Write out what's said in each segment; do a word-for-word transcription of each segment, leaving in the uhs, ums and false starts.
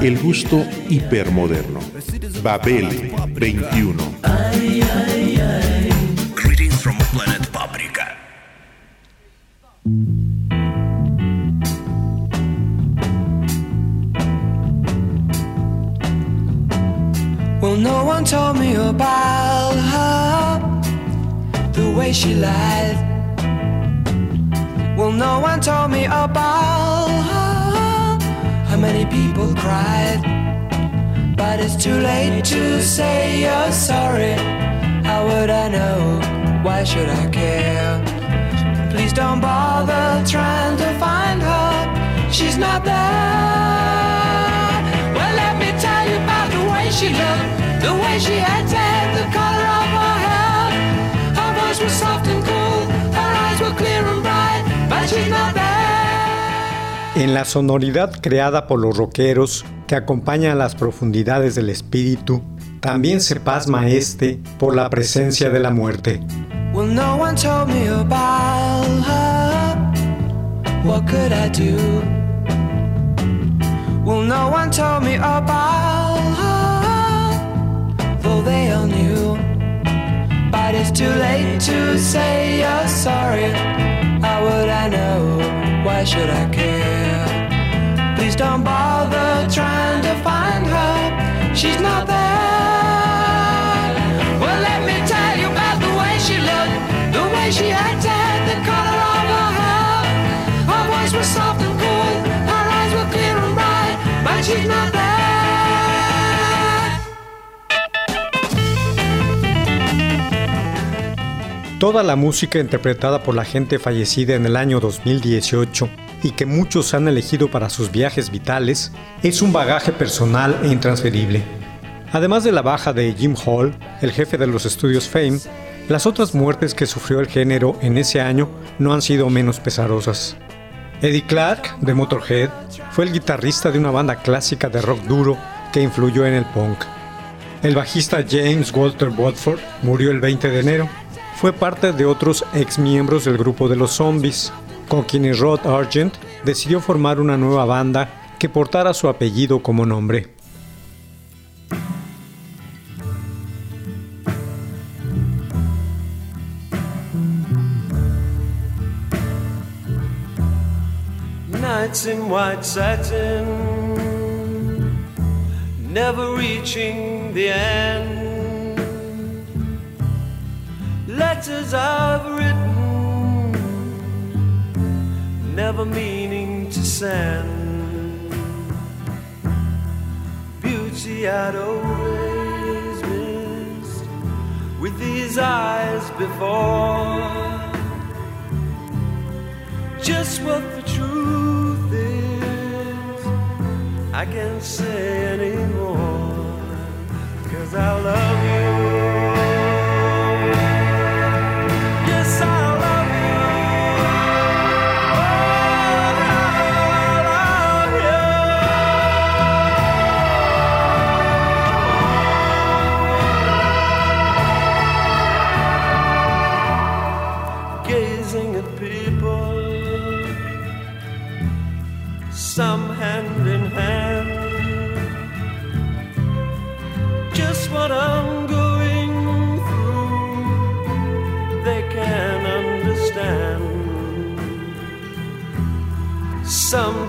El gusto hipermoderno. Babel veintiuno. Ay, ay, ay. Greetings from Planet Paprika. Well, no one told me about her, the way she lied. Well, no one told me about her. How many people cried? But it's too late to say you're sorry. How would I know? Why should I care? Please don't bother trying to find her. She's not there. Well, let me tell you about the way she looked, the way she acted, the color of her hair. Her voice was soft and cool, her eyes were clear and bright, but she's not there. En la sonoridad creada por los rockeros que acompaña a las profundidades del espíritu, también se pasma este por la presencia de la muerte. Well, no one told me about her. What could I do? Well, no one told me about her. Though they all knew. But it's too late to say you're sorry. How would I know? Why should I care? Please don't bother trying to find her. She's not there. Well, let me tell you about the way she looked, the way she acted, the color of her hair. Her voice was soft and cool, her eyes were clear and bright, but she's not there. Toda la música interpretada por la gente fallecida en el año dos mil dieciocho y que muchos han elegido para sus viajes vitales es un bagaje personal e intransferible. Además de la baja de Jim Hall, el jefe de los estudios Fame, las otras muertes que sufrió el género en ese año no han sido menos pesarosas. Eddie Clark, de Motorhead, fue el guitarrista de una banda clásica de rock duro que influyó en el punk. El bajista James Walter Watford murió el veinte de enero. Fue parte de otros ex miembros del grupo de los Zombies, con quienes Rod Argent decidió formar una nueva banda que portara su apellido como nombre. Nights in white satin, never reaching the end. Letters I've written, never meaning to send. Beauty I'd always missed with these eyes before. Just what the truth is, I can't say anymore, 'cause I love you. Some hand in hand, just what I'm going through, they can understand. Some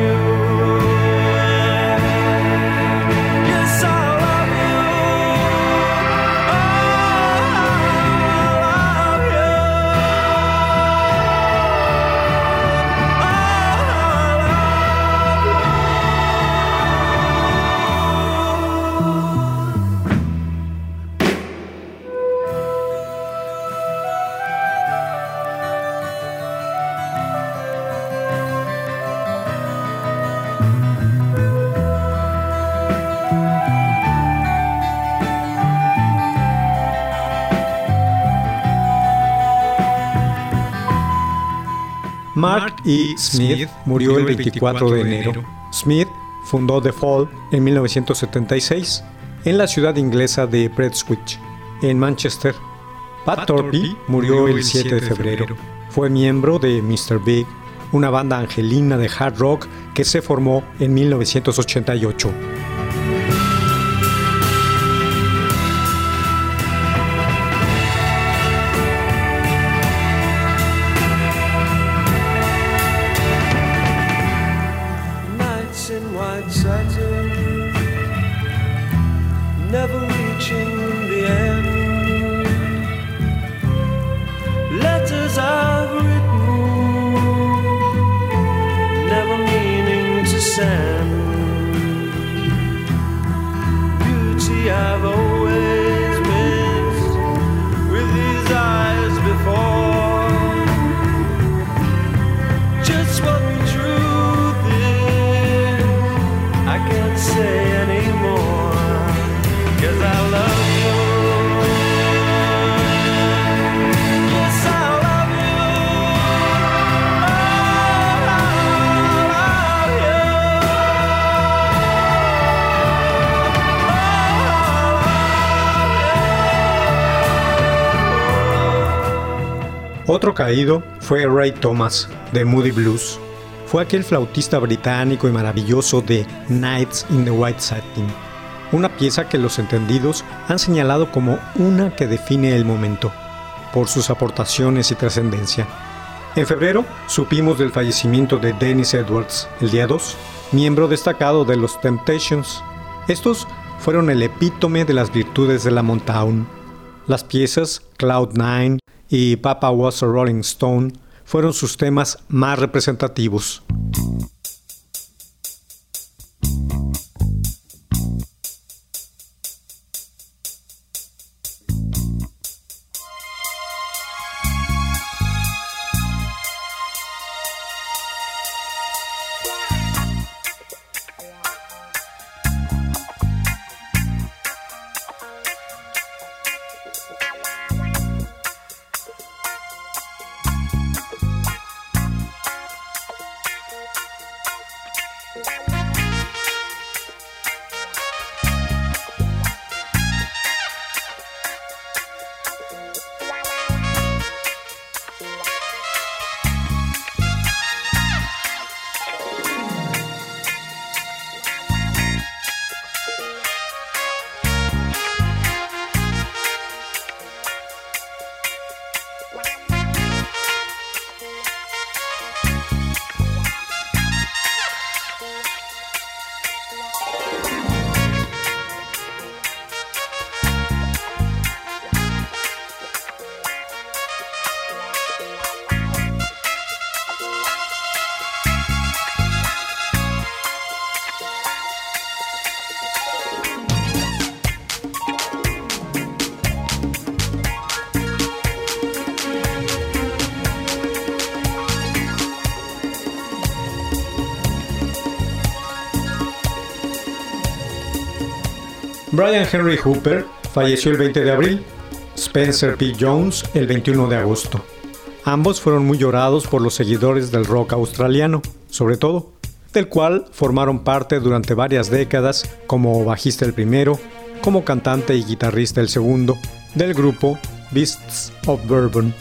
you. Mark E. Smith murió el veinticuatro de enero. Smith fundó The Fall en mil novecientos setenta y seis en la ciudad inglesa de Prestwich, en Manchester. Pat Torpey murió el siete de febrero. Fue miembro de mister Big, una banda angelina de hard rock que se formó en mil novecientos ochenta y ocho. Otro caído fue Ray Thomas, de Moody Blues. Fue aquel flautista británico y maravilloso de Nights in the White Satin, una pieza que los entendidos han señalado como una que define el momento, por sus aportaciones y trascendencia. En febrero supimos del fallecimiento de Dennis Edwards, el día dos, miembro destacado de los Temptations. Estos fueron el epítome de las virtudes de la Motown. Las piezas Cloud Nine y Papa Was a Rolling Stone fueron sus temas más representativos. Brian Henry Hooper falleció el veinte de abril, Spencer P. Jones el veintiuno de agosto. Ambos fueron muy llorados por los seguidores del rock australiano, sobre todo, del cual formaron parte durante varias décadas como bajista el primero, como cantante y guitarrista el segundo, del grupo Beasts of Bourbon.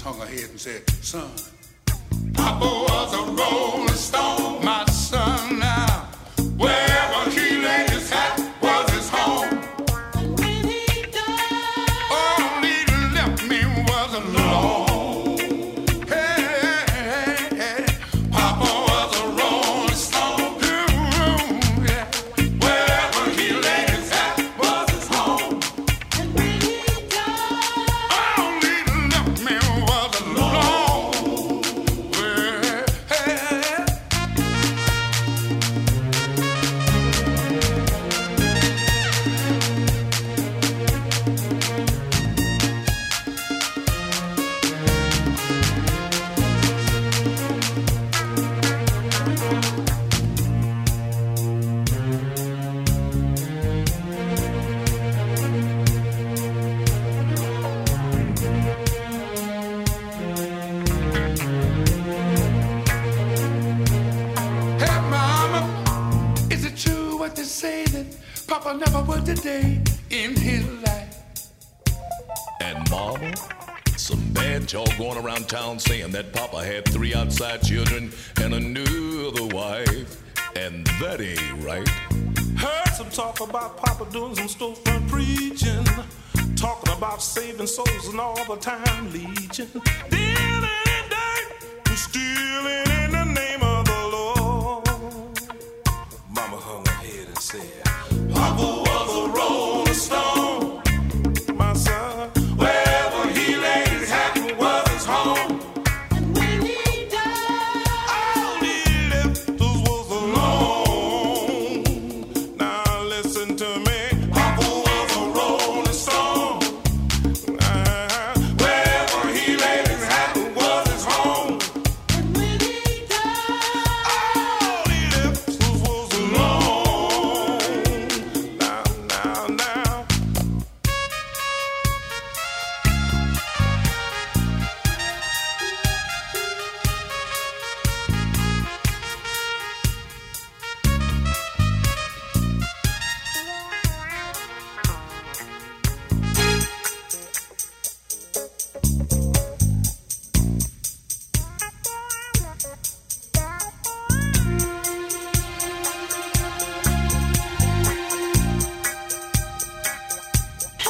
Only and y'all going around town saying that Papa had three outside children and another wife, and that ain't right. Heard some talk about Papa doing some storefront preaching, talking about saving souls and all the time legion, dealing in dirt and stealing in the name of the Lord. Mama hung her head and said, Papa was a rolling stone. My son, wherever he laid his happy was his home. And when he died, all he left us was alone. Now listen to me, Papa was a rolling stone. Uh-huh. Wherever he laid his happy was his home. And when he died, all he left us was alone. Now, now, now.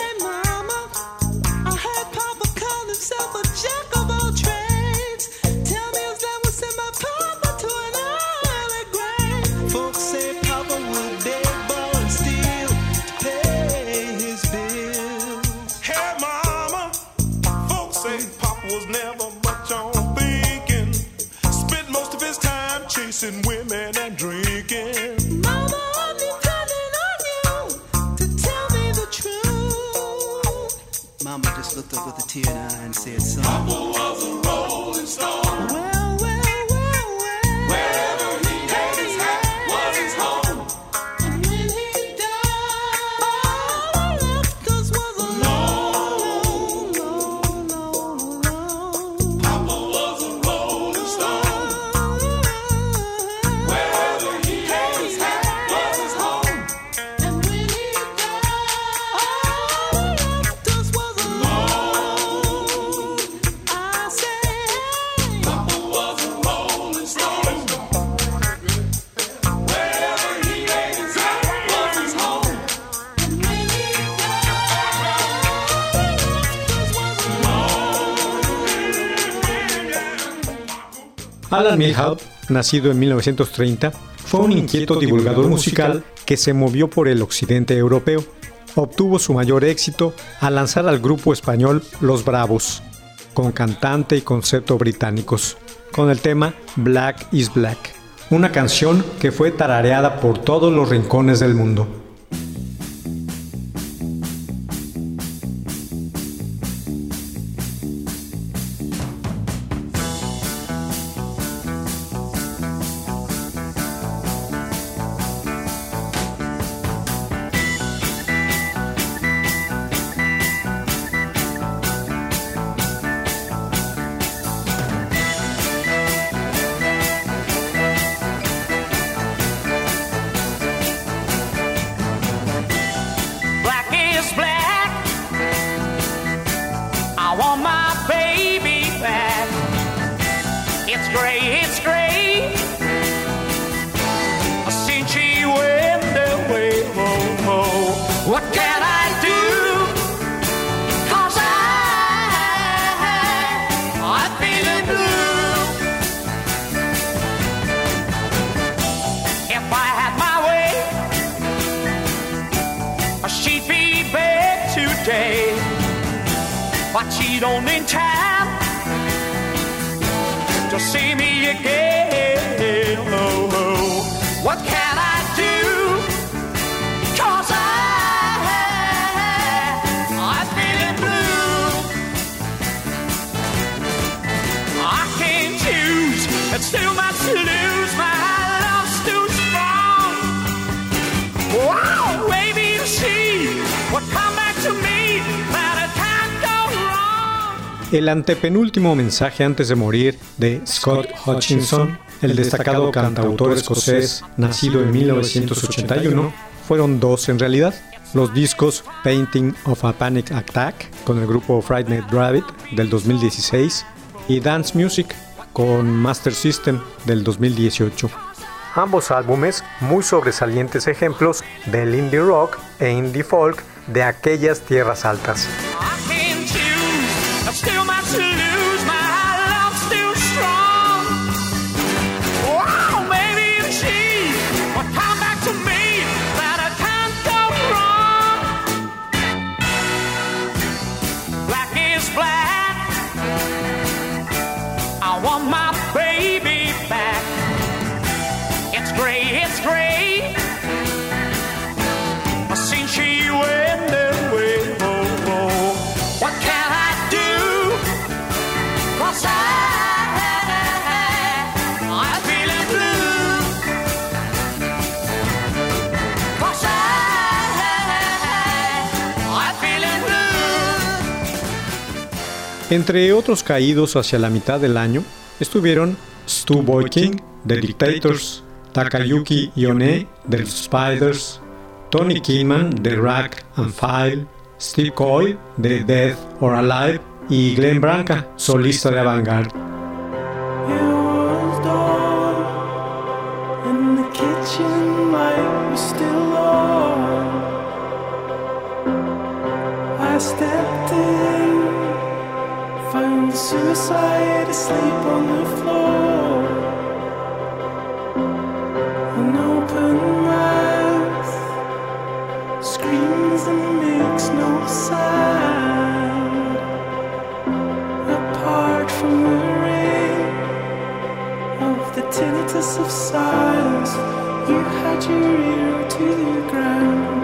Hey mama, I heard Papa call himself a jack of all trades. Tell me if that would send my Papa to an early grave. Folks say Papa would deadball and steal to pay his bills. Hey mama, folks say Papa was never much on thinking. Spent most of his time chasing women and drinking. Mama, I'm depending on you to tell me the truth. Mama just looked up with a tear in her eye and said, son, Papa was a rolling stone. well, well, well, well. Wherever he laid his hat was his home. And when he died, all he left us was alone. Alone, alone, alone. Papa was a rolling stone. Wherever he laid his hat was his home. And when he died, all he left us was alone. I say, hey. Papa was a rolling stone. Wherever he laid his hat was his home. And when he died, all he left us was Alan Milhaud, nacido en mil novecientos treinta, fue un inquieto divulgador musical que se movió por el occidente europeo. Obtuvo su mayor éxito al lanzar al grupo español Los Bravos, con cantante y concepto británicos, con el tema Black is Black, una canción que fue tarareada por todos los rincones del mundo. Black is black. I want my baby back. It's gray, it's gray. Since she went away, oh, oh. What can I do? 'Cause I, I feel the blue. If I had my way, she'd be back today, but she don't in time to see me again. Oh, oh. What can I do? 'Cause I, I'm feeling blue. I can't choose, it's too much to lose. My love's too strong. Wow, baby, you see what come back to me by the time go wrong. El antepenúltimo mensaje antes de morir de Scott Hutchinson, el destacado cantautor escocés nacido en mil novecientos ochenta y uno, fueron dos en realidad. los discos Painting of a Panic Attack con el grupo Frightened Rabbit del dos mil dieciséis y Dance Music con Master System del dos mil dieciocho. Ambos álbumes, muy sobresalientes ejemplos del indie rock e indie folk de aquellas tierras altas. Entre otros caídos hacia la mitad del año estuvieron Stu Boyking, The Dictators, Takayuki Yone, The Spiders, Tony Keenan, The Rack and File, Steve Coyle, The Death or Alive y Glenn Branca, solista de avant-garde. Suicide asleep on the floor, an open mouth screams and makes no sound, apart from the ring of the tinnitus of silence. You had your ear to the ground.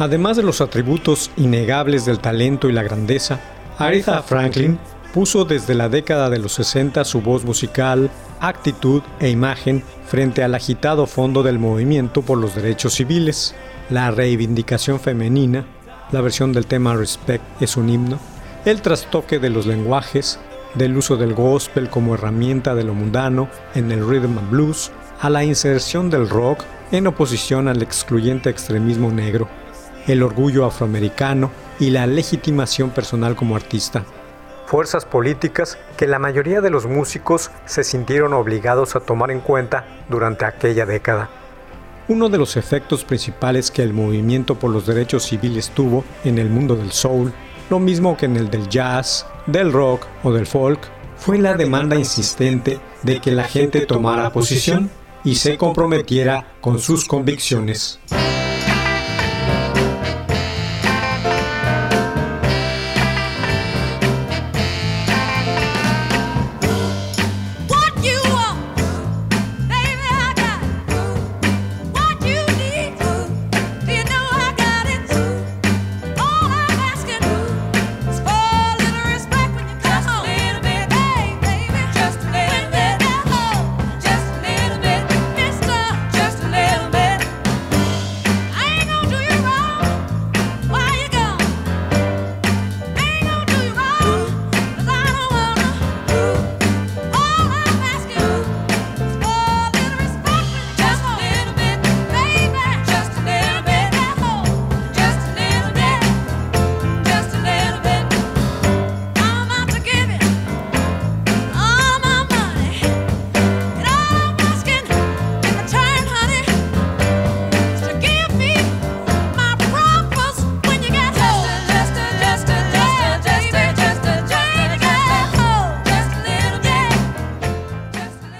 Además de los atributos innegables del talento y la grandeza, Aretha Franklin puso desde la década de los sesenta su voz musical, actitud e imagen frente al agitado fondo del movimiento por los derechos civiles, la reivindicación femenina, la versión del tema Respect es un himno, el trastoque de los lenguajes, del uso del gospel como herramienta de lo mundano en el rhythm and blues, a la inserción del rock en oposición al excluyente extremismo negro, el orgullo afroamericano y la legitimación personal como artista. Fuerzas políticas que la mayoría de los músicos se sintieron obligados a tomar en cuenta durante aquella década. Uno de los efectos principales que el movimiento por los derechos civiles tuvo en el mundo del soul, lo mismo que en el del jazz, del rock o del folk, fue la demanda insistente de que la gente tomara posición y se comprometiera con sus convicciones.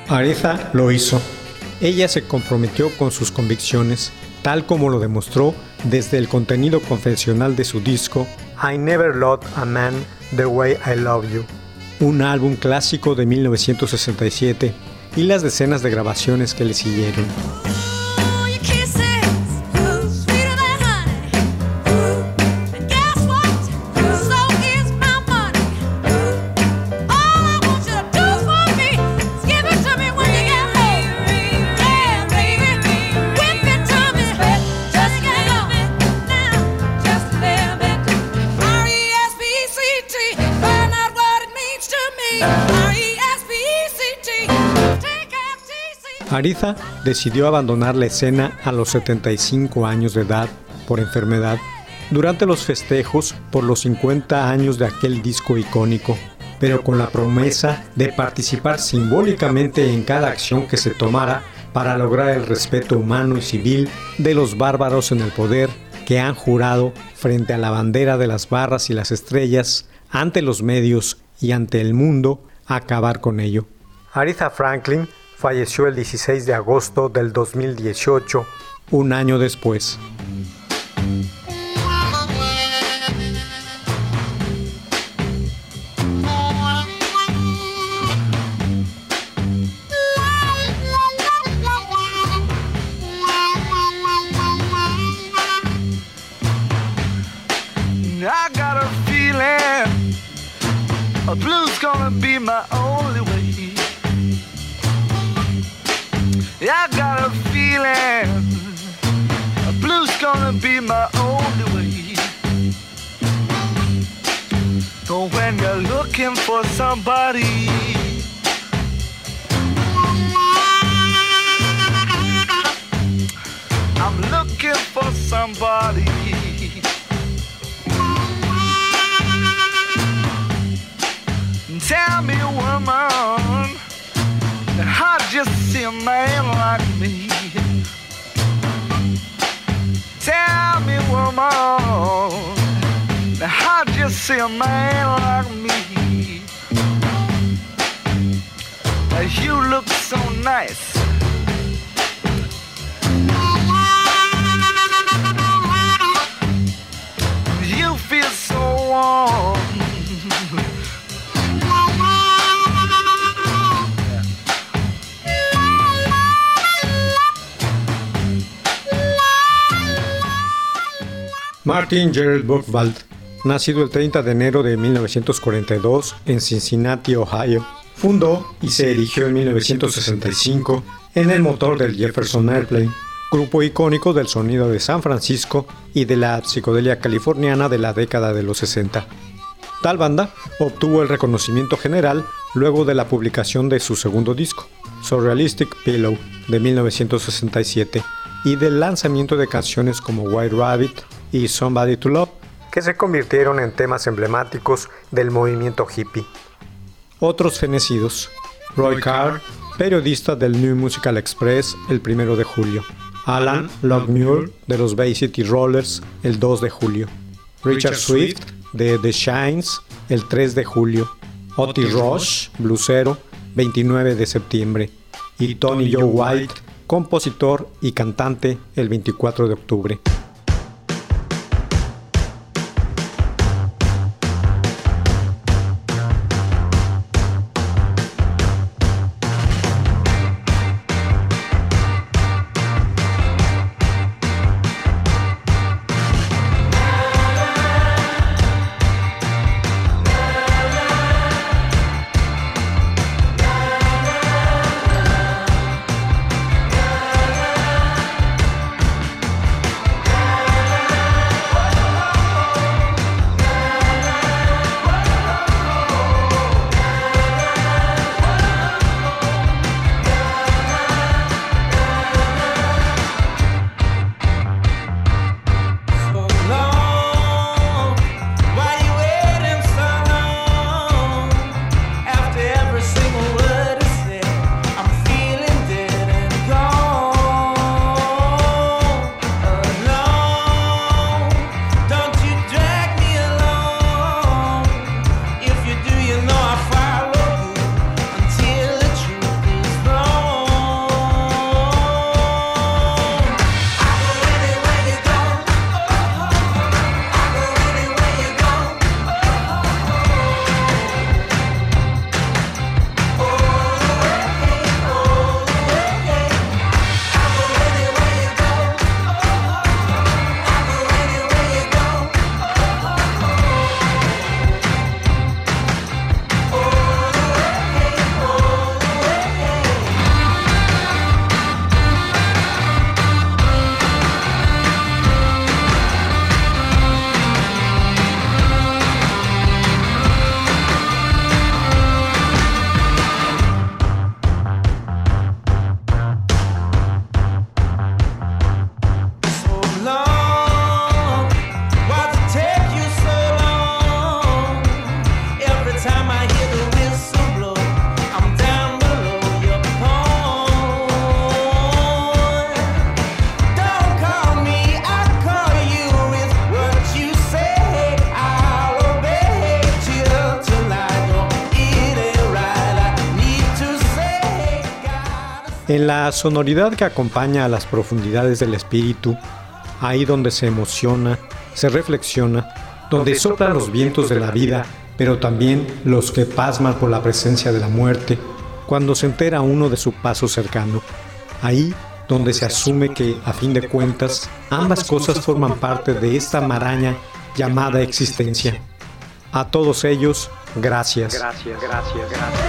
Aretha lo hizo. Ella se comprometió con sus convicciones, tal como lo demostró desde el contenido confesional de su disco I Never Loved a Man the Way I Love You, un álbum clásico de mil novecientos sesenta y siete, y las decenas de grabaciones que le siguieron. Aretha decidió abandonar la escena a los setenta y cinco años de edad por enfermedad durante los festejos por los cincuenta años de aquel disco icónico, pero con la promesa de participar simbólicamente en cada acción que se tomara para lograr el respeto humano y civil de los bárbaros en el poder que han jurado frente a la bandera de las barras y las estrellas, ante los medios y ante el mundo, acabar con ello. Aretha Franklin falleció el dieciséis de agosto del dos mil dieciocho, un año después. I got a feeling a blue's gonna be my only way. I got a feeling blue's gonna be my only way. So when you're looking for somebody, I'm looking for somebody. Tell me, woman, I just see a man like me. Tell me, woman, I just see a man like me. You look so nice. You feel so warm. Martin Gerald Buchwald, nacido el treinta de enero de mil novecientos cuarenta y dos en Cincinnati, Ohio, fundó y se erigió en mil novecientos sesenta y cinco en el motor del Jefferson Airplane, grupo icónico del sonido de San Francisco y de la psicodelia californiana de la década de los sesenta. Tal banda obtuvo el reconocimiento general luego de la publicación de su segundo disco, Surrealistic Pillow, de mil novecientos sesenta y siete, y del lanzamiento de canciones como White Rabbit y Somebody to Love, que se convirtieron en temas emblemáticos del movimiento hippie. Otros fenecidos: Roy Carr, periodista del New Musical Express el primero de julio; Alan Milhaud, de los Bay City Rollers, el dos de julio; Richard Swift, de The Shines, el tres de julio; Otis Rush, blusero, veintinueve de septiembre; y Tony Joe White, compositor y cantante, el veinticuatro de octubre. En la sonoridad que acompaña a las profundidades del espíritu, ahí donde se emociona, se reflexiona, donde soplan los vientos de la vida, pero también los que pasman por la presencia de la muerte, cuando se entera uno de su paso cercano, ahí donde se asume que, a fin de cuentas, ambas cosas forman parte de esta maraña llamada existencia. A todos ellos, gracias. Gracias, gracias, gracias.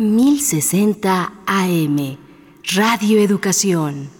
mil sesenta A M, Radio Educación.